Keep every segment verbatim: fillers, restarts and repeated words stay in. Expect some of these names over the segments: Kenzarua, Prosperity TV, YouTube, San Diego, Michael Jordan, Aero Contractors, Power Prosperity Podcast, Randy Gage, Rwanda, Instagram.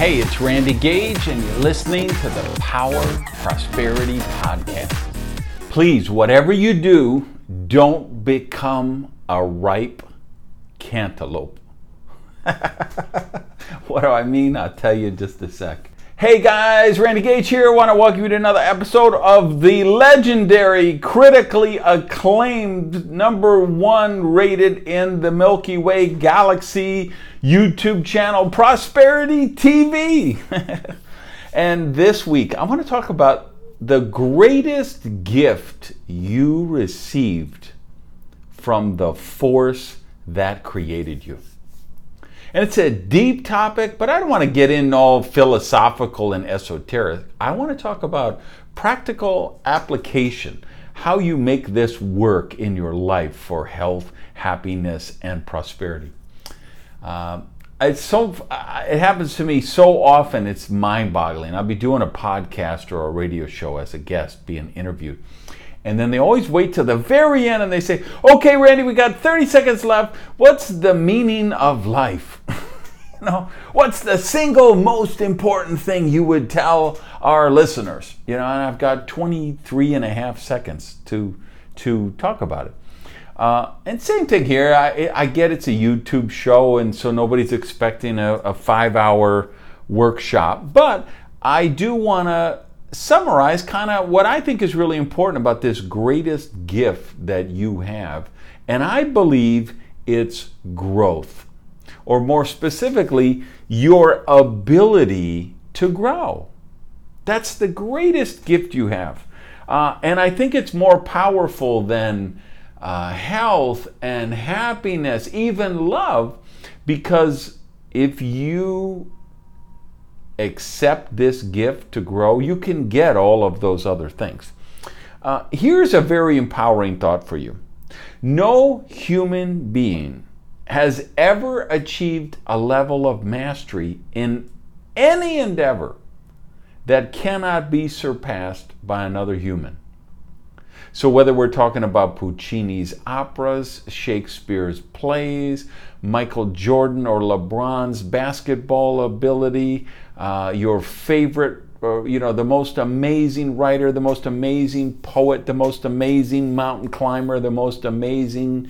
Hey, it's Randy Gage, and you're listening to the Power Prosperity Podcast. Please, whatever you do, don't become a ripe cantaloupe. What do I mean? I'll tell you in just a sec. Hey guys, Randy Gage here. I want to welcome you to another episode of the legendary, critically acclaimed, number one rated in the Milky Way galaxy YouTube channel, Prosperity T V. And this week, I want to talk about the greatest gift you received from the force that created you. And it's a deep topic, but I don't want to get in all philosophical and esoteric. I want to talk about practical application, how you make this work in your life for health, happiness, and prosperity. Uh, it's so, it happens to me so often, it's mind-boggling. I'll be doing a podcast or a radio show as a guest, being interviewed. And then they always wait till the very end and they say, okay, Randy, we got thirty seconds left. What's the meaning of life? You know, what's the single most important thing you would tell our listeners? You know, and I've got twenty-three and a half seconds to, to talk about it. Uh, and same thing here. I, I get it's a YouTube show, and so nobody's expecting a, a five-hour workshop. But I do want to summarize kind of what I think is really important about this greatest gift that you have, and I believe it's growth, or more specifically, your ability to grow. That's the greatest gift you have, uh, and I think it's more powerful than uh, health and happiness, even love, because if you accept this gift to grow, you can get all of those other things. Uh, here's a very empowering thought for you. No human being has ever achieved a level of mastery in any endeavor that cannot be surpassed by another human. So whether we're talking about Puccini's operas, Shakespeare's plays, Michael Jordan or LeBron's basketball ability, uh, your favorite, or, you know, the most amazing writer, the most amazing poet, the most amazing mountain climber, the most amazing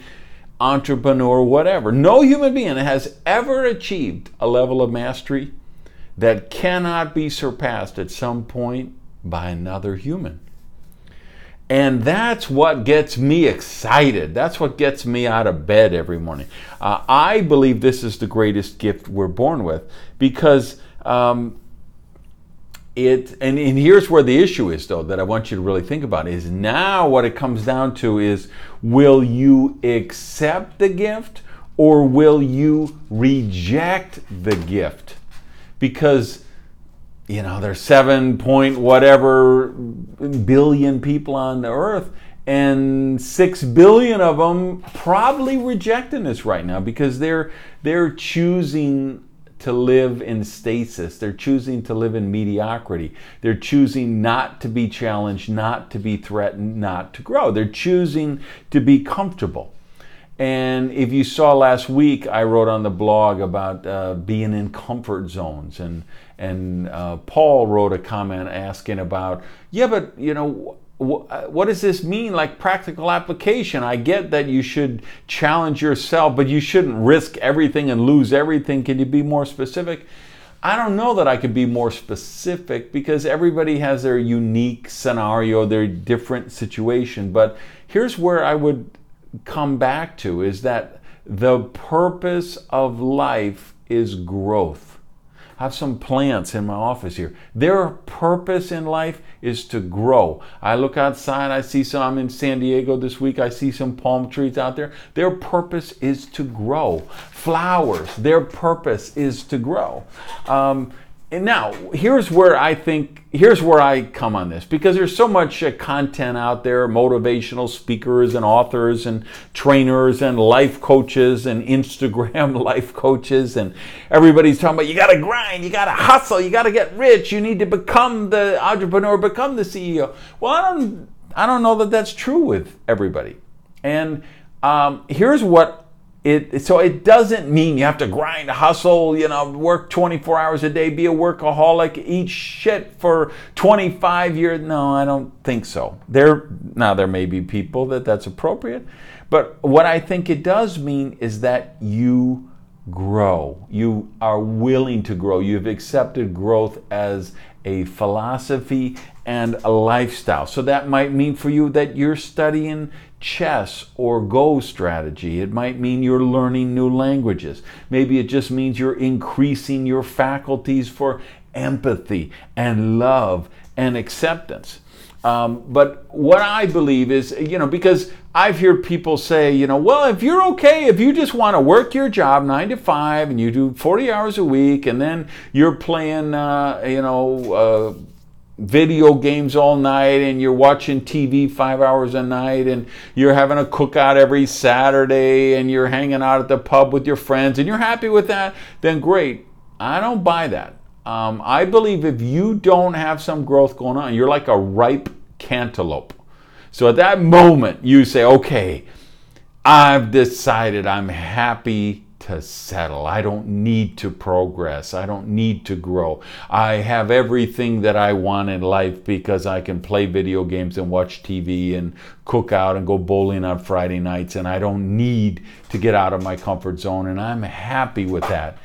entrepreneur, whatever. No human being has ever achieved a level of mastery that cannot be surpassed at some point by another human. And that's what gets me excited. That's what gets me out of bed every morning. Uh, I believe this is the greatest gift we're born with, because um, it, and, and here's where the issue is, though, that I want you to really think about, is now what it comes down to is, will you accept the gift or will you reject the gift? Because, you know, there's seven point whatever billion people on the earth, and six billion of them probably rejecting this right now because they're they're choosing to live in stasis. They're choosing to live in mediocrity. They're choosing not to be challenged, not to be threatened, not to grow. They're choosing to be comfortable. And if you saw last week, I wrote on the blog about uh, being in comfort zones, and and uh, Paul wrote a comment asking about, yeah, but you know, wh- wh- what does this mean? Like practical application. I get that you should challenge yourself, but you shouldn't risk everything and lose everything. Can you be more specific? I don't know that I could be more specific, because everybody has their unique scenario, their different situation. But here's where I would come back to, is that the purpose of life is growth. I have some plants in my office here. Their purpose in life is to grow. I look outside, I see some, I'm in San Diego this week, I see some palm trees out there. Their purpose is to grow. Flowers, their purpose is to grow. Um, And now, here's where I think, here's where I come on this, because there's so much uh, content out there, motivational speakers and authors and trainers and life coaches and Instagram life coaches, and everybody's talking about, you got to grind, you got to hustle, you got to get rich, you need to become the entrepreneur, become the C E O. Well, I don't, I don't know that that's true with everybody. And um, here's what It, so it doesn't mean you have to grind, hustle, you know, work twenty-four hours a day, be a workaholic, eat shit for twenty-five years. No, I don't think so. There, now, there may be people that that's appropriate, but what I think it does mean is that you grow. You are willing to grow. You've accepted growth as a philosophy and a lifestyle. So that might mean for you that you're studying chess or Go strategy. It might mean you're learning new languages. Maybe it just means you're increasing your faculties for empathy and love and acceptance. Um, but what I believe is, you know, because I've heard people say, you know, well, if you're okay, if you just want to work your job nine to five and you do forty hours a week and then you're playing, uh, you know, uh, video games all night and you're watching T V five hours a night and you're having a cookout every Saturday and you're hanging out at the pub with your friends and you're happy with that, then great. I don't buy that. Um, I believe if you don't have some growth going on, you're like a ripe cantaloupe. So at that moment, you say, okay, I've decided I'm happy to settle. I don't need to progress. I don't need to grow. I have everything that I want in life because I can play video games and watch T V and cook out and go bowling on Friday nights, and I don't need to get out of my comfort zone, and I'm happy with that.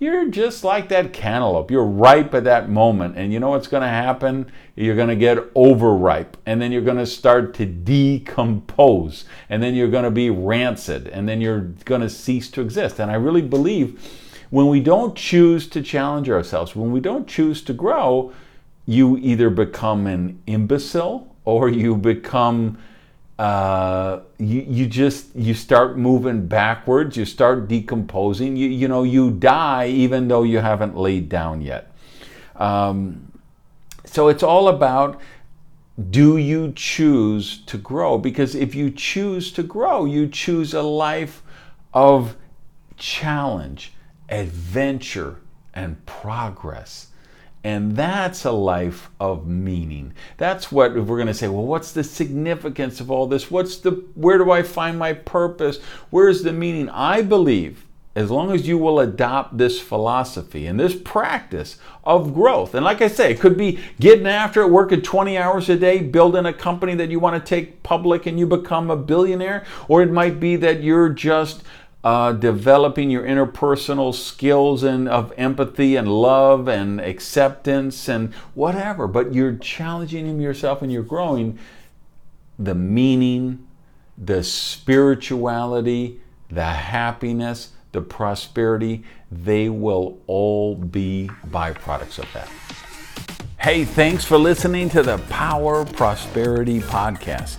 You're just like that cantaloupe. You're ripe at that moment. And you know what's going to happen? You're going to get overripe. And then you're going to start to decompose. And then you're going to be rancid. And then you're going to cease to exist. And I really believe when we don't choose to challenge ourselves, when we don't choose to grow, you either become an imbecile or you become... Uh, you, you just, you start moving backwards, you start decomposing, you, you know, you die even though you haven't laid down yet. Um, so it's all about, do you choose to grow? Because if you choose to grow, you choose a life of challenge, adventure, and progress. And that's a life of meaning. That's what, if we're going to say, well, what's the significance of all this? What's the, where do I find my purpose? Where's the meaning? I believe as long as you will adopt this philosophy and this practice of growth, and like I say, it could be getting after it, working twenty hours a day, building a company that you want to take public and you become a billionaire, or it might be that you're just Uh, developing your interpersonal skills and of empathy and love and acceptance and whatever, but you're challenging yourself and you're growing. The meaning, the spirituality, the happiness, the prosperity, they will all be byproducts of that. Hey, thanks for listening to the Power Prosperity Podcast.